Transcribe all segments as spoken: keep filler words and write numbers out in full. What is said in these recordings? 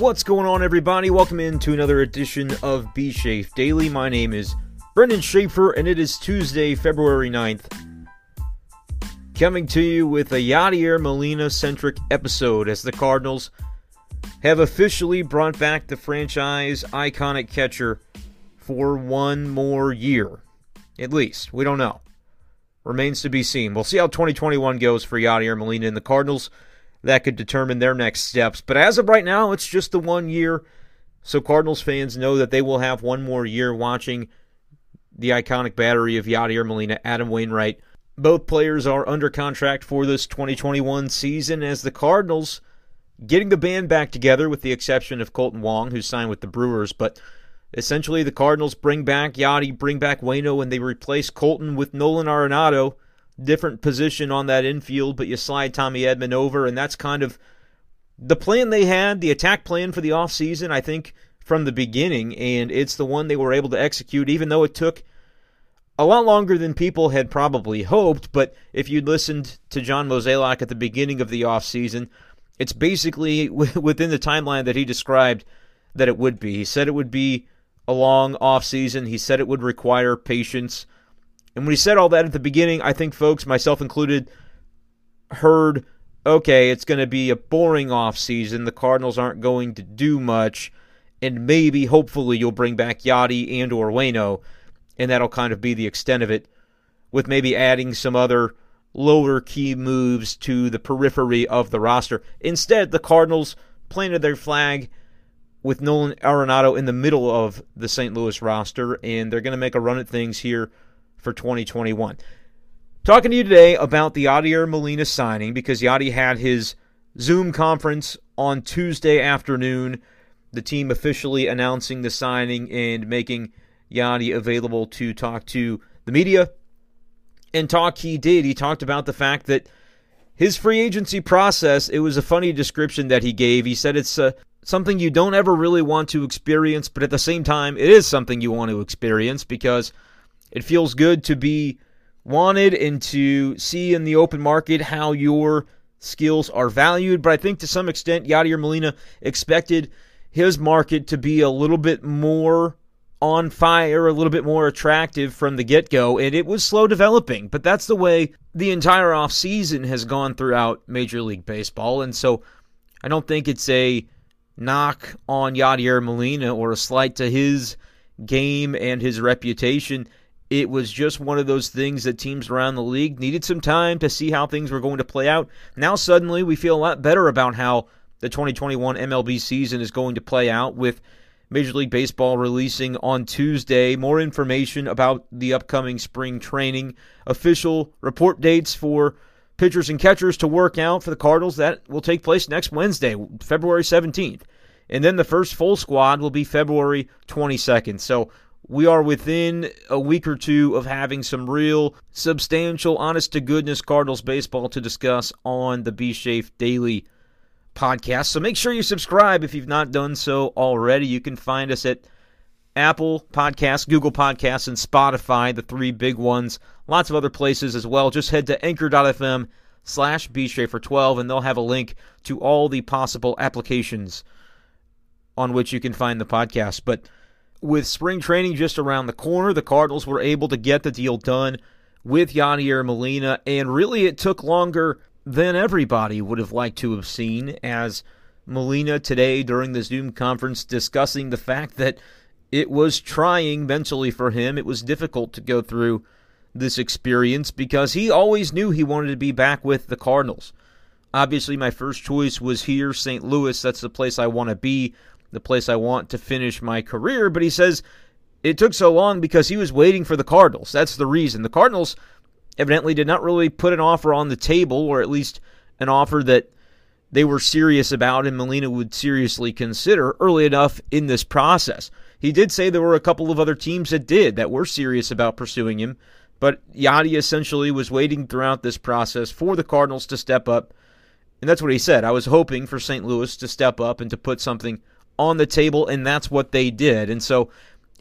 What's going on, everybody? Welcome in to another edition of B-Schaef Daily. My name is Brendan Schaefer, and it is Tuesday, February ninth. Coming to you with a Yadier Molina-centric episode as the Cardinals have officially brought back the franchise iconic catcher for one more year. At least. We don't know. Remains to be seen. We'll see how twenty twenty-one goes for Yadier Molina and the Cardinals. That could determine their next steps. But as of right now, it's just the one year. So Cardinals fans know that they will have one more year watching the iconic battery of Yadier Molina, Adam Wainwright. Both players are under contract for this twenty twenty-one season as the Cardinals getting the band back together with the exception of Kolten Wong, who signed with the Brewers. But essentially, the Cardinals bring back Yadi, bring back Waino, and they replace Kolten with Nolan Arenado. Different position on that infield, but you slide Tommy Edman over, and that's kind of the plan they had, the attack plan for the offseason, I think, from the beginning, and it's the one they were able to execute, even though it took a lot longer than people had probably hoped. But if you'd listened to John Mozeliak at the beginning of the offseason, it's basically within the timeline that he described that it would be. He said it would be a long offseason. He said it would require patience. And when he said all that at the beginning, I think folks, myself included, heard, okay, it's going to be a boring offseason. The Cardinals aren't going to do much. And maybe, hopefully, you'll bring back Yadi and or Waino. And that'll kind of be the extent of it, with maybe adding some other lower-key moves to the periphery of the roster. Instead, the Cardinals planted their flag with Nolan Arenado in the middle of the Saint Louis roster. And they're going to make a run at things here for twenty twenty-one. Talking to you today about the Yadier Molina signing, because Yadi had his Zoom conference on Tuesday afternoon, the team officially announcing the signing and making Yadi available to talk to the media. And talk he did. He talked about the fact that his free agency process, it was a funny description that he gave. He said it's uh, something you don't ever really want to experience, but at the same time, it is something you want to experience, because it feels good to be wanted and to see in the open market how your skills are valued. But I think to some extent, Yadier Molina expected his market to be a little bit more on fire, a little bit more attractive from the get-go, and it was slow developing. But that's the way the entire offseason has gone throughout Major League Baseball, and so I don't think it's a knock on Yadier Molina or a slight to his game and his reputation. It was just one of those things that teams around the league needed some time to see how things were going to play out. Now suddenly we feel a lot better about how the twenty twenty-one M L B season is going to play out, with Major League Baseball releasing on Tuesday more information about the upcoming spring training, official report dates for pitchers and catchers to work out for the Cardinals. That will take place next Wednesday, February seventeenth. And then the first full squad will be February twenty-second. So we are within a week or two of having some real, substantial, honest-to-goodness Cardinals baseball to discuss on the B-Schaef Daily podcast. So make sure you subscribe if you've not done so already. You can find us at Apple Podcasts, Google Podcasts, and Spotify, the three big ones. Lots of other places as well. Just head to anchor.fm slash bschaefer12, and they'll have a link to all the possible applications on which you can find the podcast. But with spring training just around the corner, the Cardinals were able to get the deal done with Yadier Molina, and really it took longer than everybody would have liked to have seen, as Molina today during the Zoom conference discussing the fact that it was trying mentally for him. It was difficult to go through this experience because he always knew he wanted to be back with the Cardinals. Obviously, my first choice was here, Saint Louis. That's the place I want to be, the place I want to finish my career. But he says it took so long because he was waiting for the Cardinals. That's the reason. The Cardinals evidently did not really put an offer on the table, or at least an offer that they were serious about and Molina would seriously consider early enough in this process. He did say there were a couple of other teams that did, that were serious about pursuing him, but Yadi essentially was waiting throughout this process for the Cardinals to step up. And that's what he said. I was hoping for Saint Louis to step up and to put something on the table, and that's what they did. And so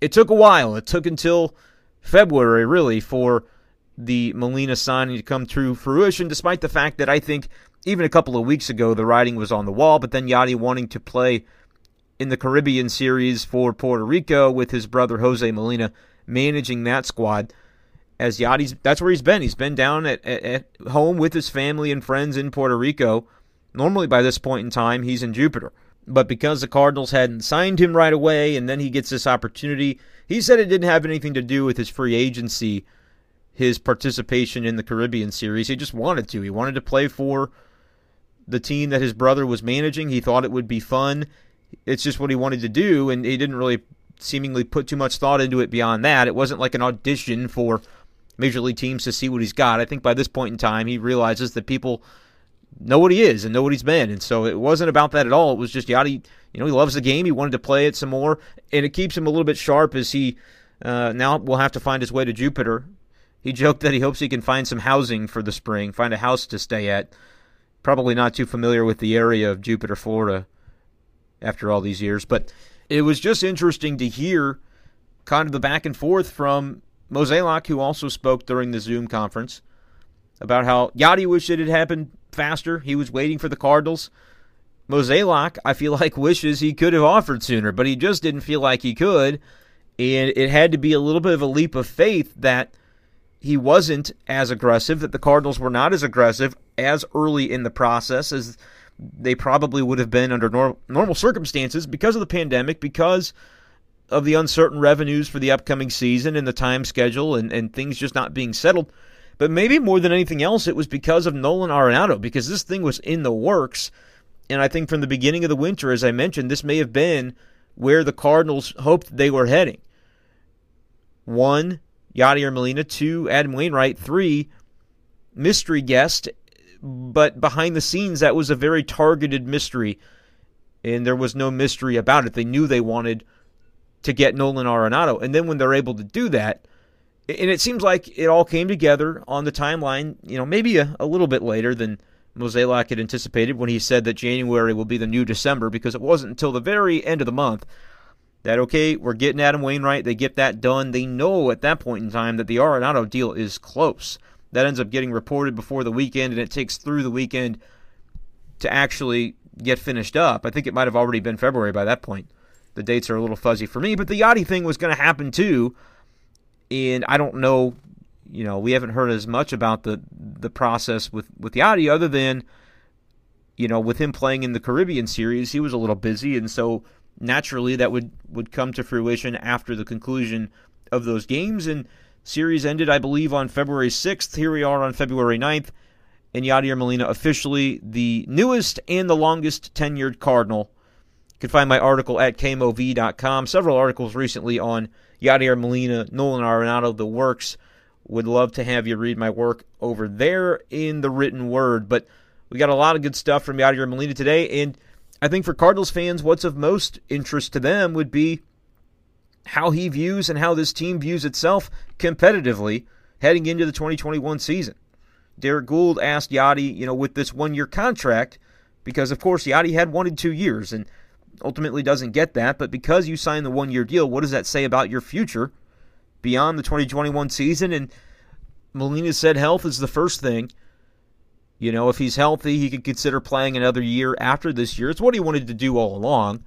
it took a while. It took until February, really, for the Molina signing to come to fruition, despite the fact that I think even a couple of weeks ago the writing was on the wall, but then Yadi wanting to play in the Caribbean Series for Puerto Rico with his brother Jose Molina managing that squad. As Yadi's, that's where he's been. He's been down at, at, at home with his family and friends in Puerto Rico. Normally by this point in time, he's in Jupiter. But because the Cardinals hadn't signed him right away, and then he gets this opportunity, he said it didn't have anything to do with his free agency, his participation in the Caribbean Series. He just wanted to. He wanted to play for the team that his brother was managing. He thought it would be fun. It's just what he wanted to do, and he didn't really seemingly put too much thought into it beyond that. It wasn't like an audition for Major League teams to see what he's got. I think by this point in time, he realizes that people know what he is and know what he's been, and so it wasn't about that at all. It was just Yadi, you know, he loves the game. He wanted to play it some more, and it keeps him a little bit sharp as he uh, now will have to find his way to Jupiter. He joked that he hopes he can find some housing for the spring, find a house to stay at. Probably not too familiar with the area of Jupiter, Florida, after all these years, but it was just interesting to hear kind of the back and forth from Mozeliak, who also spoke during the Zoom conference, about how Yadi wished it had happened faster. He was waiting for the Cardinals. Mozeliak, I feel like, wishes he could have offered sooner, but he just didn't feel like he could, and it had to be a little bit of a leap of faith that he wasn't as aggressive, that the Cardinals were not as aggressive as early in the process as they probably would have been under norm- normal circumstances because of the pandemic, because of the uncertain revenues for the upcoming season and the time schedule and, and things just not being settled. But maybe more than anything else, it was because of Nolan Arenado, because this thing was in the works. And I think from the beginning of the winter, as I mentioned, this may have been where the Cardinals hoped they were heading. One, Yadier Molina. Two, Adam Wainwright. Three, mystery guest. But behind the scenes, that was a very targeted mystery, and there was no mystery about it. They knew they wanted to get Nolan Arenado. And then when they're able to do that, and it seems like it all came together on the timeline, you know, maybe a, a little bit later than Mozeliak had anticipated when he said that January will be the new December, because it wasn't until the very end of the month that, okay, we're getting Adam Wainwright. They get that done. They know at that point in time that the Arenado deal is close. That ends up getting reported before the weekend, and it takes through the weekend to actually get finished up. I think it might have already been February by that point. The dates are a little fuzzy for me, but the Yachty thing was going to happen too, and I don't know, you know, we haven't heard as much about the the process with, with Yachty other than, you know, with him playing in the Caribbean Series, he was a little busy, and so naturally that would, would come to fruition after the conclusion of those games, and series ended, I believe, on February sixth. Here we are on February ninth, and Yadier Molina, officially the newest and the longest-tenured Cardinal. You can find my article at K M O V dot com. Several articles recently on Yadier Molina, Nolan Arenado, the works. Would love to have you read my work over there in the written word. But we got a lot of good stuff from Yadier Molina today, and I think for Cardinals fans, what's of most interest to them would be how he views and how this team views itself competitively heading into the twenty twenty-one season. Derek Gould asked Yadi, you know, with this one-year contract, because, of course, Yadi had wanted two years and ultimately doesn't get that, but because you signed the one-year deal, what does that say about your future beyond the twenty twenty-one season? And Molina said health is the first thing. You know, if he's healthy, he could consider playing another year after this year. It's what he wanted to do all along.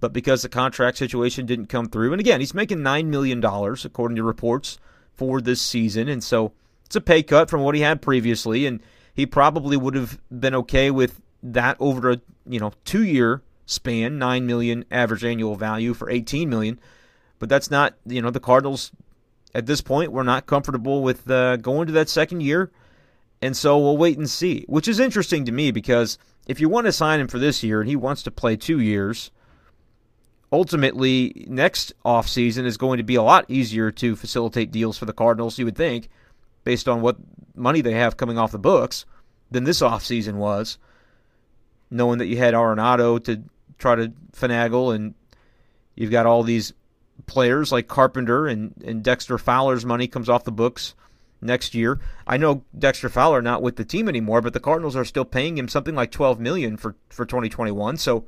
But because the contract situation didn't come through, and again, he's making nine million dollars, according to reports, for this season, and so it's a pay cut from what he had previously, and he probably would have been okay with that over a, you know, two-year span, nine million dollars average annual value for eighteen million dollars, but that's not, you know, the Cardinals, at this point, we're not comfortable with uh, going to that second year, and so we'll wait and see, which is interesting to me, because if you want to sign him for this year, and he wants to play two years, ultimately, next offseason is going to be a lot easier to facilitate deals for the Cardinals, you would think, based on what money they have coming off the books, than this offseason was, knowing that you had Arenado to try to finagle, and you've got all these players like Carpenter and, and Dexter Fowler's money comes off the books next year. I know Dexter Fowler not with the team anymore, but the Cardinals are still paying him something like twelve million dollars for, for twenty twenty-one, so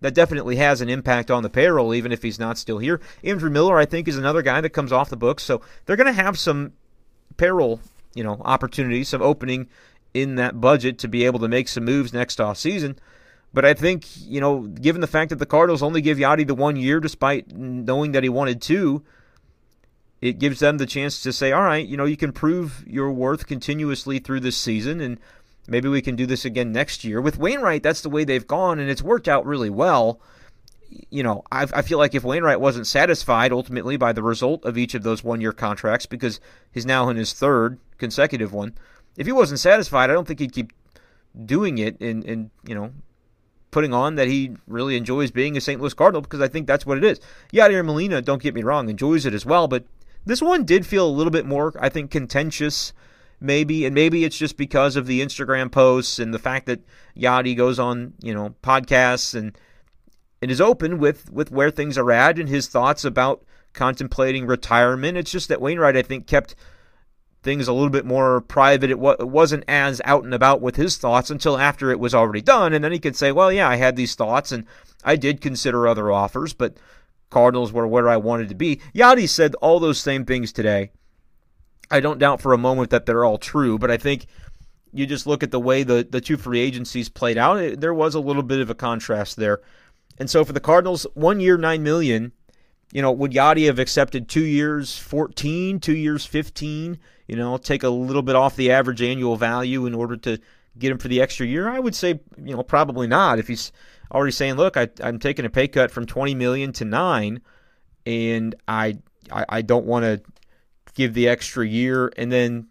that definitely has an impact on the payroll, even if he's not still here. Andrew Miller, I think, is another guy that comes off the books. So they're going to have some payroll, you know, opportunities, some opening in that budget to be able to make some moves next offseason. But I think, you know, given the fact that the Cardinals only give Yadi the one year despite knowing that he wanted two, it gives them the chance to say, all right, you know, you can prove your worth continuously through this season, and maybe we can do this again next year. With Wainwright, that's the way they've gone, and it's worked out really well. You know, I, I feel like if Wainwright wasn't satisfied ultimately by the result of each of those one-year contracts, because he's now in his third consecutive one, if he wasn't satisfied, I don't think he'd keep doing it and, and you know, putting on that he really enjoys being a Saint Louis Cardinal, because I think that's what it is. Yadier Molina, don't get me wrong, enjoys it as well, but this one did feel a little bit more, I think, contentious maybe, and maybe it's just because of the Instagram posts and the fact that Yadi goes on, you know, podcasts and and is open with, with where things are at and his thoughts about contemplating retirement. It's just that Wainwright, I think, kept things a little bit more private. It, w- it wasn't as out and about with his thoughts until after it was already done, and then he could say, well, yeah, I had these thoughts, and I did consider other offers, but Cardinals were where I wanted to be. Yadi said all those same things today. I don't doubt for a moment that they're all true, but I think you just look at the way the, the two free agencies played out, it, there was a little bit of a contrast there. And so for the Cardinals, one year, nine million dollars, you know, would Yadi have accepted two years, fourteen, two years, fifteen, you know, take a little bit off the average annual value in order to get him for the extra year? I would say, you know, probably not. If he's already saying, look, I, I'm taking a pay cut from twenty million dollars to nine, and I, I, I don't want to give the extra year and then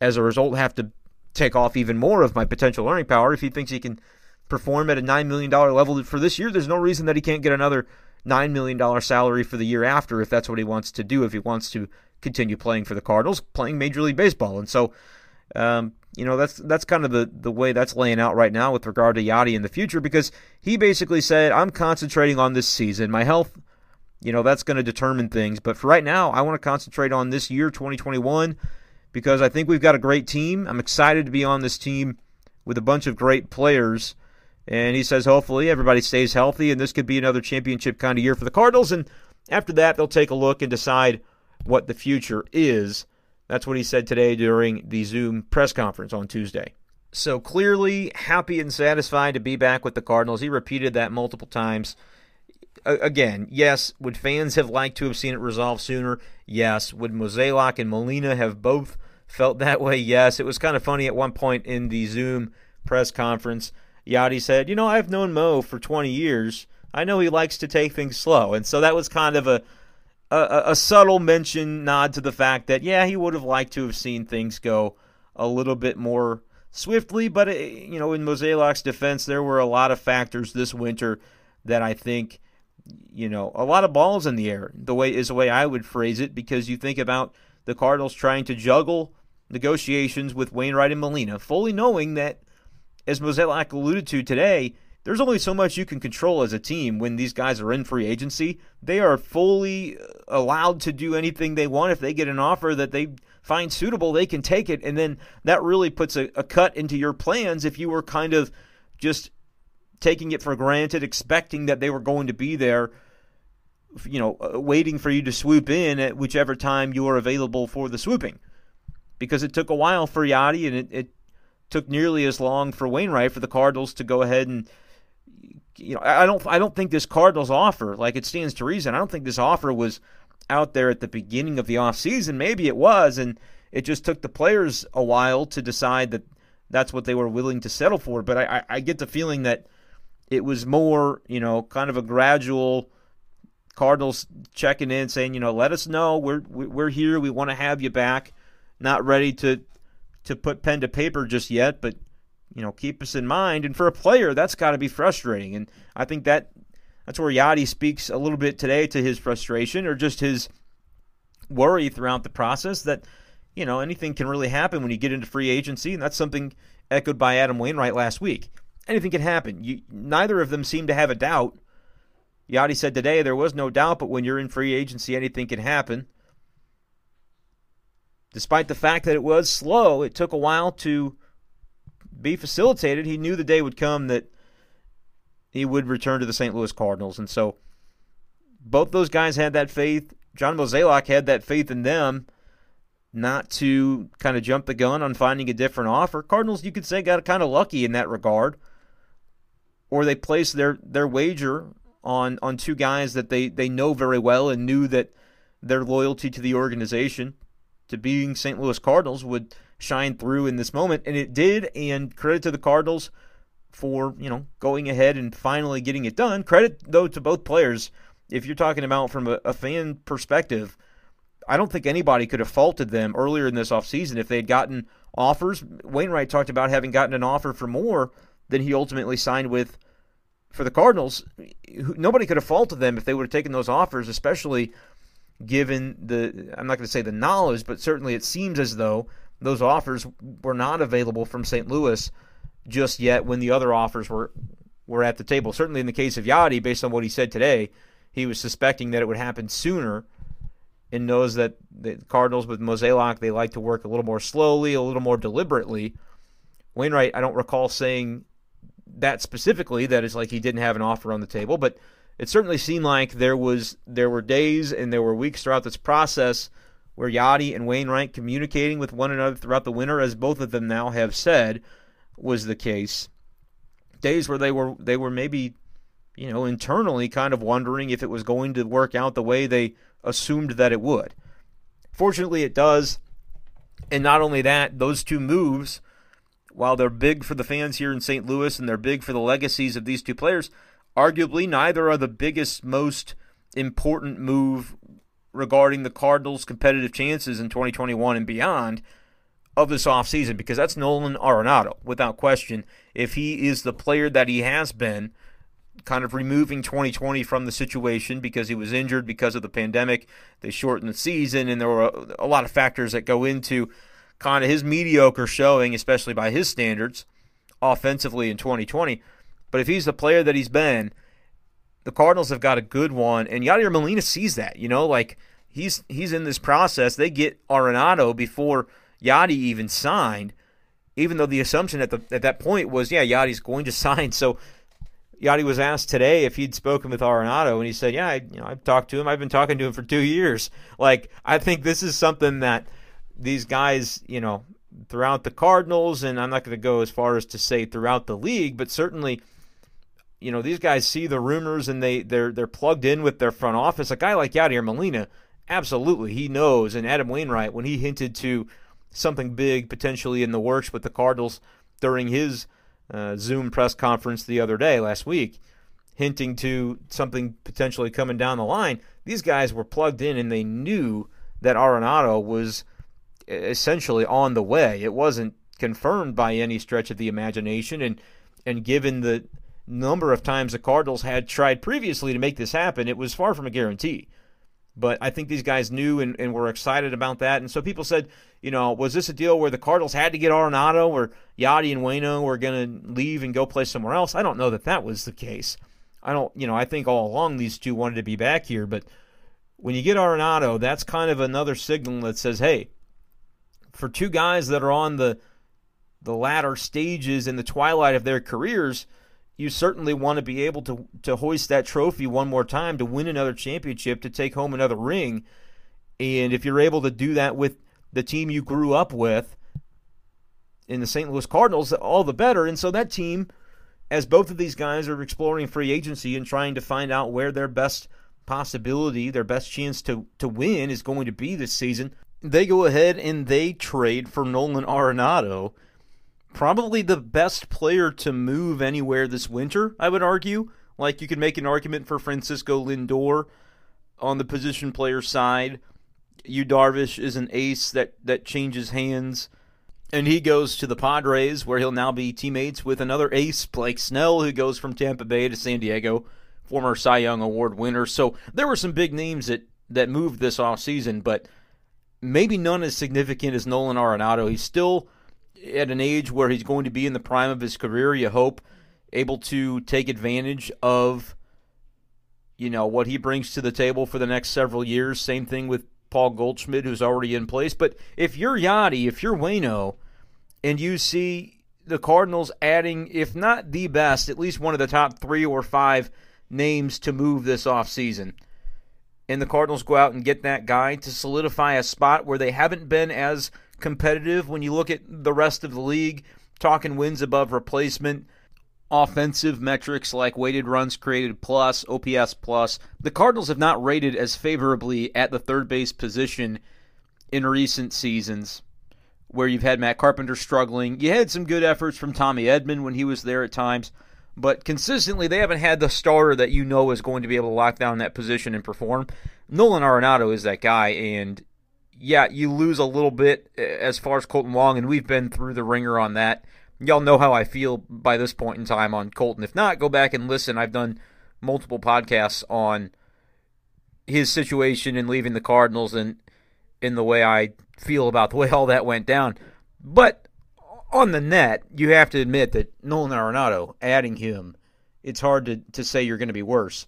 as a result have to take off even more of my potential earning power. If he thinks he can perform at a nine million dollars level for this year, there's no reason that he can't get another nine million dollars salary for the year after if that's what he wants to do, if he wants to continue playing for the Cardinals, playing Major League Baseball. And so, um, you know, that's that's kind of the, the way that's laying out right now with regard to Yadi in the future, because he basically said, I'm concentrating on this season. My health, you know, that's going to determine things. But for right now, I want to concentrate on this year, twenty twenty-one, because I think we've got a great team. I'm excited to be on this team with a bunch of great players. And he says, hopefully, everybody stays healthy, and this could be another championship kind of year for the Cardinals. And after that, they'll take a look and decide what the future is. That's what he said today during the Zoom press conference on Tuesday. So clearly happy and satisfied to be back with the Cardinals. He repeated that multiple times. Again, yes, would fans have liked to have seen it resolved sooner? Yes. Would Mozeliak and Molina have both felt that way? Yes. It was kind of funny at one point in the Zoom press conference. Yadi said, you know, I've known Mo for twenty years. I know he likes to take things slow. And so that was kind of a, a a subtle mention, nod to the fact that, yeah, he would have liked to have seen things go a little bit more swiftly. But, it, you know, in Mozeliak's defense, there were a lot of factors this winter that I think, you know, a lot of balls in the air, the way is the way I would phrase it, because you think about the Cardinals trying to juggle negotiations with Wainwright and Molina, fully knowing that, as Mozeliak alluded to today, there's only so much you can control as a team when these guys are in free agency. They are fully allowed to do anything they want. If they get an offer that they find suitable, they can take it. And then that really puts a, a cut into your plans if you were kind of just taking it for granted, expecting that they were going to be there, you know, waiting for you to swoop in at whichever time you are available for the swooping. Because it took a while for Yadi, and it, it took nearly as long for Wainwright for the Cardinals to go ahead and, you know, I don't I don't think this Cardinals offer, like it stands to reason, I don't think this offer was out there at the beginning of the offseason. Maybe it was, and it just took the players a while to decide that that's what they were willing to settle for. But I, I get the feeling that it was more, you know, kind of a gradual Cardinals checking in, saying, you know, let us know, we're we're here, we want to have you back, not ready to to put pen to paper just yet, but, you know, keep us in mind. And for a player, that's got to be frustrating. And I think that that's where Yadi speaks a little bit today to his frustration, or just his worry throughout the process that, you know, anything can really happen when you get into free agency. And that's something echoed by Adam Wainwright last week. Anything can happen. You, neither of them seem to have a doubt. Yadi said today there was no doubt, but when you're in free agency, anything can happen. Despite the fact that it was slow, it took a while to be facilitated. He knew the day would come that he would return to the Saint Louis Cardinals. And so both those guys had that faith. John Mozeliak had that faith in them not to kind of jump the gun on finding a different offer. Cardinals, you could say, got kind of lucky in that regard. or they place their, their wager on on two guys that they, they know very well and knew that their loyalty to the organization, to being Saint Louis Cardinals, would shine through in this moment. And it did, and credit to the Cardinals for, you know, going ahead and finally getting it done. Credit, though, to both players. If you're talking about from a, a fan perspective, I don't think anybody could have faulted them earlier in this offseason if they had gotten offers. Wainwright talked about having gotten an offer for more than he ultimately signed with for the Cardinals. Nobody could have faulted them if they would have taken those offers, especially given the, I'm not going to say the knowledge, but certainly it seems as though those offers were not available from Saint Louis just yet when the other offers were, were at the table. Certainly in the case of Yadi, based on what he said today, he was suspecting that it would happen sooner and knows that the Cardinals with Mozeliak, they like to work a little more slowly, a little more deliberately. Wainwright, I don't recall saying that specifically, that it's like he didn't have an offer on the table, but it certainly seemed like there was there were days and there were weeks throughout this process where Yadi and Wainwright communicating with one another throughout the winter, as both of them now have said was the case. Days where they were they were maybe, you know, internally kind of wondering if it was going to work out the way they assumed that it would. Fortunately, it does. And not only that, those two moves, while they're big for the fans here in Saint Louis and they're big for the legacies of these two players, arguably neither are the biggest, most important move regarding the Cardinals' competitive chances in twenty twenty-one and beyond of this offseason, because that's Nolan Arenado, without question. If he is the player that he has been, kind of removing twenty twenty from the situation because he was injured because of the pandemic, they shortened the season, and there were a, a lot of factors that go into kind of his mediocre showing, especially by his standards, offensively in twenty twenty. But if he's the player that he's been, the Cardinals have got a good one, and Yadier Molina sees that. You know, like, he's he's in this process. They get Arenado before Yadi even signed, even though the assumption at the at that point was, yeah, Yadi's going to sign. So Yadi was asked today if he'd spoken with Arenado, and he said, yeah, I, you know, I've talked to him. I've been talking to him for two years. Like, I think this is something that these guys, you know, throughout the Cardinals, and I'm not going to go as far as to say throughout the league, but certainly, you know, these guys see the rumors and they, they're they're plugged in with their front office. A guy like Yadier Molina, absolutely, he knows. And Adam Wainwright, when he hinted to something big potentially in the works with the Cardinals during his uh, Zoom press conference the other day, last week, hinting to something potentially coming down the line, these guys were plugged in and they knew that Arenado was essentially on the way. It wasn't confirmed by any stretch of the imagination, and and given the number of times the Cardinals had tried previously to make this happen, it was far from a guarantee. But I think these guys knew and, and were excited about that. And so people said, you know, was this a deal where the Cardinals had to get Arenado or Yadi and Waino were going to leave and go play somewhere else? I don't know that that was the case. I don't, you know, I think all along these two wanted to be back here. But when you get Arenado, that's kind of another signal that says, hey, for two guys that are on the the latter stages in the twilight of their careers, you certainly want to be able to to hoist that trophy one more time, to win another championship, to take home another ring. And if you're able to do that with the team you grew up with in the Saint Louis Cardinals, all the better. And so that team, as both of these guys are exploring free agency and trying to find out where their best possibility, their best chance to, to win is going to be this season, they go ahead and they trade for Nolan Arenado, probably the best player to move anywhere this winter, I would argue. Like, you could make an argument for Francisco Lindor on the position player side. Yu Darvish is an ace that, that changes hands, and he goes to the Padres, where he'll now be teammates with another ace, Blake Snell, who goes from Tampa Bay to San Diego, former Cy Young Award winner. So there were some big names that, that moved this offseason, but maybe none as significant as Nolan Arenado. He's still at an age where he's going to be in the prime of his career, you hope, able to take advantage of, you know, what he brings to the table for the next several years. Same thing with Paul Goldschmidt, who's already in place. But if you're Yachty, if you're Waino, and you see the Cardinals adding, if not the best, at least one of the top three or five names to move this offseason, and the Cardinals go out and get that guy to solidify a spot where they haven't been as competitive when you look at the rest of the league, talking wins above replacement, offensive metrics like weighted runs created plus, O P S plus, the Cardinals have not rated as favorably at the third base position in recent seasons, where you've had Matt Carpenter struggling. You had some good efforts from Tommy Edman when he was there at times, but consistently they haven't had the starter that you know is going to be able to lock down that position and perform. Nolan Arenado is that guy, and yeah, you lose a little bit as far as Kolten Wong, and we've been through the ringer on that. Y'all know how I feel by this point in time on Kolten. If not, go back and listen. I've done multiple podcasts on his situation and leaving the Cardinals and in the way I feel about the way all that went down. But on the net, you have to admit that Nolan Arenado, adding him, it's hard to, to say you're going to be worse.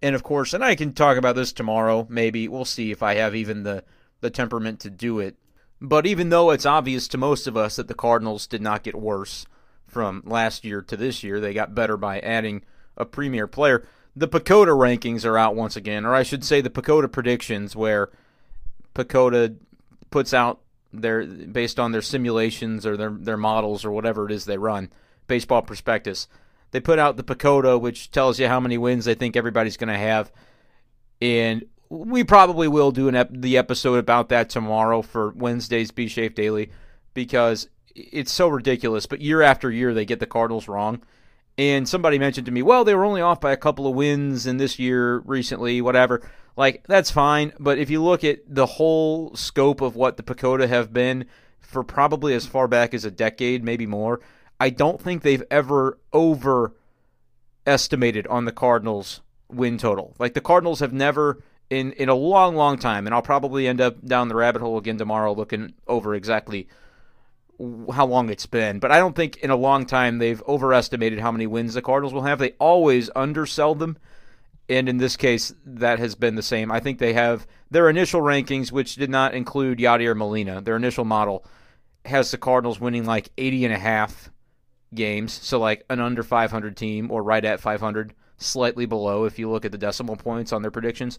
And of course, and I can talk about this tomorrow, maybe. We'll see if I have even the, the temperament to do it. But even though it's obvious to most of us that the Cardinals did not get worse from last year to this year, they got better by adding a premier player. The PECOTA rankings are out once again, or I should say the PECOTA predictions, where PECOTA puts out their, based on their simulations or their, their models or whatever it is they run, Baseball Prospectus. They put out the PECOTA, which tells you how many wins they think everybody's going to have, and we probably will do an ep- the episode about that tomorrow for Wednesday's B-Schaef Daily, because it's so ridiculous. But year after year, they get the Cardinals wrong. And somebody mentioned to me, well, they were only off by a couple of wins in this year recently, whatever. Like, that's fine. But if you look at the whole scope of what the PECOTA have been for probably as far back as a decade, maybe more, I don't think they've ever overestimated on the Cardinals' win total. Like, the Cardinals have never... In in a long, long time, and I'll probably end up down the rabbit hole again tomorrow looking over exactly how long it's been. But I don't think in a long time they've overestimated how many wins the Cardinals will have. They always undersell them, and in this case, that has been the same. I think they have their initial rankings, which did not include Yadier Molina. Their initial model has the Cardinals winning like eighty and a half games, so like an under five hundred team or right at five hundred, slightly below if you look at the decimal points on their predictions.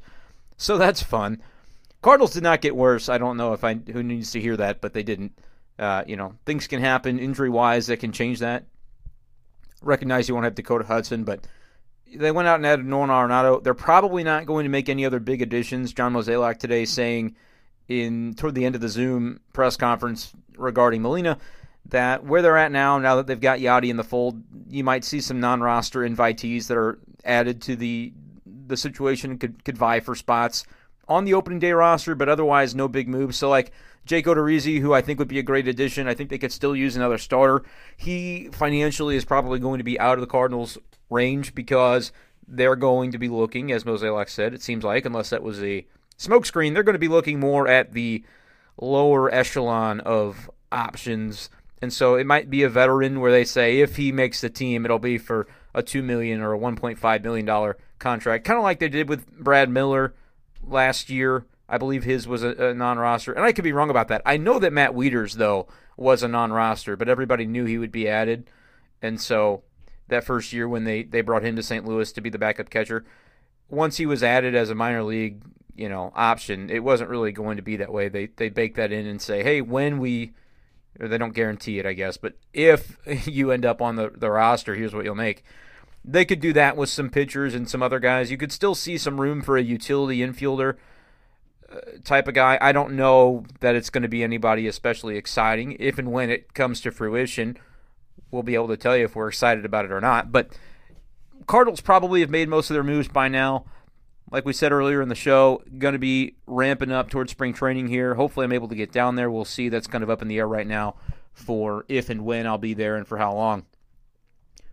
So that's fun. Cardinals did not get worse. I don't know if I who needs to hear that, but they didn't. Uh, you know, things can happen injury-wise that can change that. Recognize you won't have Dakota Hudson, but they went out and added Nolan Arenado. They're probably not going to make any other big additions. John Mozeliak today saying in toward the end of the Zoom press conference regarding Molina that where they're at now, now that they've got Yadi in the fold, you might see some non-roster invitees that are added to the the situation could, could vie for spots on the opening day roster, but otherwise no big moves. So like Jake Odorizzi, who I think would be a great addition, I think they could still use another starter. He financially is probably going to be out of the Cardinals' range because they're going to be looking, as Mozeliak said, it seems like, unless that was a smokescreen, they're going to be looking more at the lower echelon of options. And so it might be a veteran where they say if he makes the team, it'll be for a two million dollars or a one point five million dollars contract, kind of like they did with Brad Miller last year. I believe his was a, a non-roster, and I could be wrong about that. I know that Matt Wieters, though, was a non-roster, but everybody knew he would be added, and so that first year when they, they brought him to Saint Louis to be the backup catcher, once he was added as a minor league, you know, option, it wasn't really going to be that way. They they bake that in and say, hey, when we... Or they don't guarantee it, I guess, but if you end up on the, the roster, here's what you'll make. They could do that with some pitchers and some other guys. You could still see some room for a utility infielder uh, type of guy. I don't know that it's going to be anybody especially exciting. If and when it comes to fruition, we'll be able to tell you if we're excited about it or not. But Cardinals probably have made most of their moves by now. Like we said earlier in the show, going to be ramping up towards spring training here. Hopefully I'm able to get down there. We'll see. That's kind of up in the air right now for if and when I'll be there and for how long.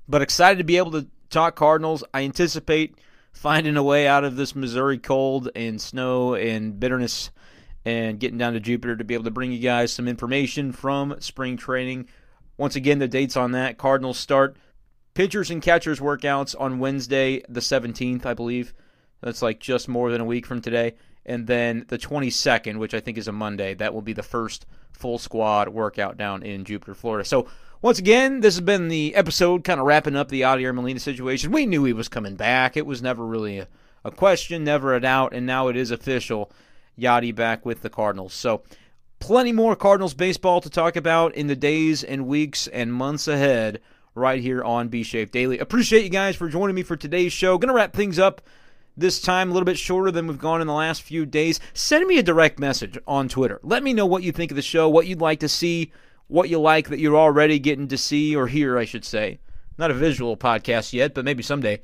But excited to be able to talk Cardinals. I anticipate finding a way out of this Missouri cold and snow and bitterness and getting down to Jupiter to be able to bring you guys some information from spring training. Once again, the dates on that. Cardinals start pitchers and catchers workouts on Wednesday the seventeenth, I believe. That's like just more than a week from today. And then the twenty-second, which I think is a Monday, that will be the first full squad workout down in Jupiter, Florida. So once again, this has been the episode kind of wrapping up the Yadier Molina situation. We knew he was coming back. It was never really a, a question, never a doubt, and now it is official. Yadi back with the Cardinals. So plenty more Cardinals baseball to talk about in the days and weeks and months ahead. right here on B-Schaef Daily. Appreciate you guys for joining me for today's show. Going to wrap things up this time, a little bit shorter than we've gone in the last few days. Send me a direct message on Twitter. Let me know what you think of the show, what you'd like to see, what you like that you're already getting to see or hear, I should say. Not a visual podcast yet, but maybe someday.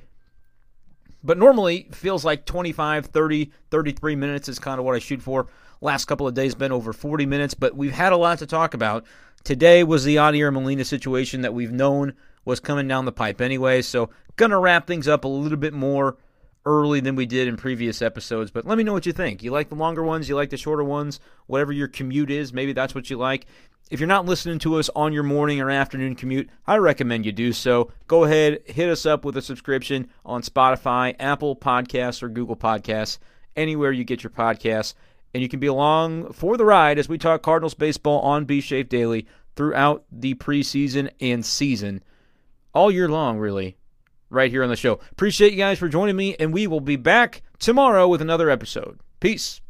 But normally, feels like twenty-five, thirty, thirty-three minutes is kind of what I shoot for. Last couple of days been over forty minutes, but we've had a lot to talk about. Today was the Yadier Molina situation that we've known was coming down the pipe anyway, so going to wrap things up a little bit more early than we did in previous episodes. But let me know what you think. You like the longer ones? You like the shorter ones? Whatever your commute is, maybe that's what you like. If you're not listening to us on your morning or afternoon commute, I recommend you do so. Go ahead, hit us up with a subscription on Spotify, Apple Podcasts, or Google Podcasts, anywhere you get your podcasts. And you can be along for the ride as we talk Cardinals baseball on B-Schaef Daily throughout the preseason and season, all year long, really, right here on the show. Appreciate you guys for joining me, and we will be back tomorrow with another episode. Peace.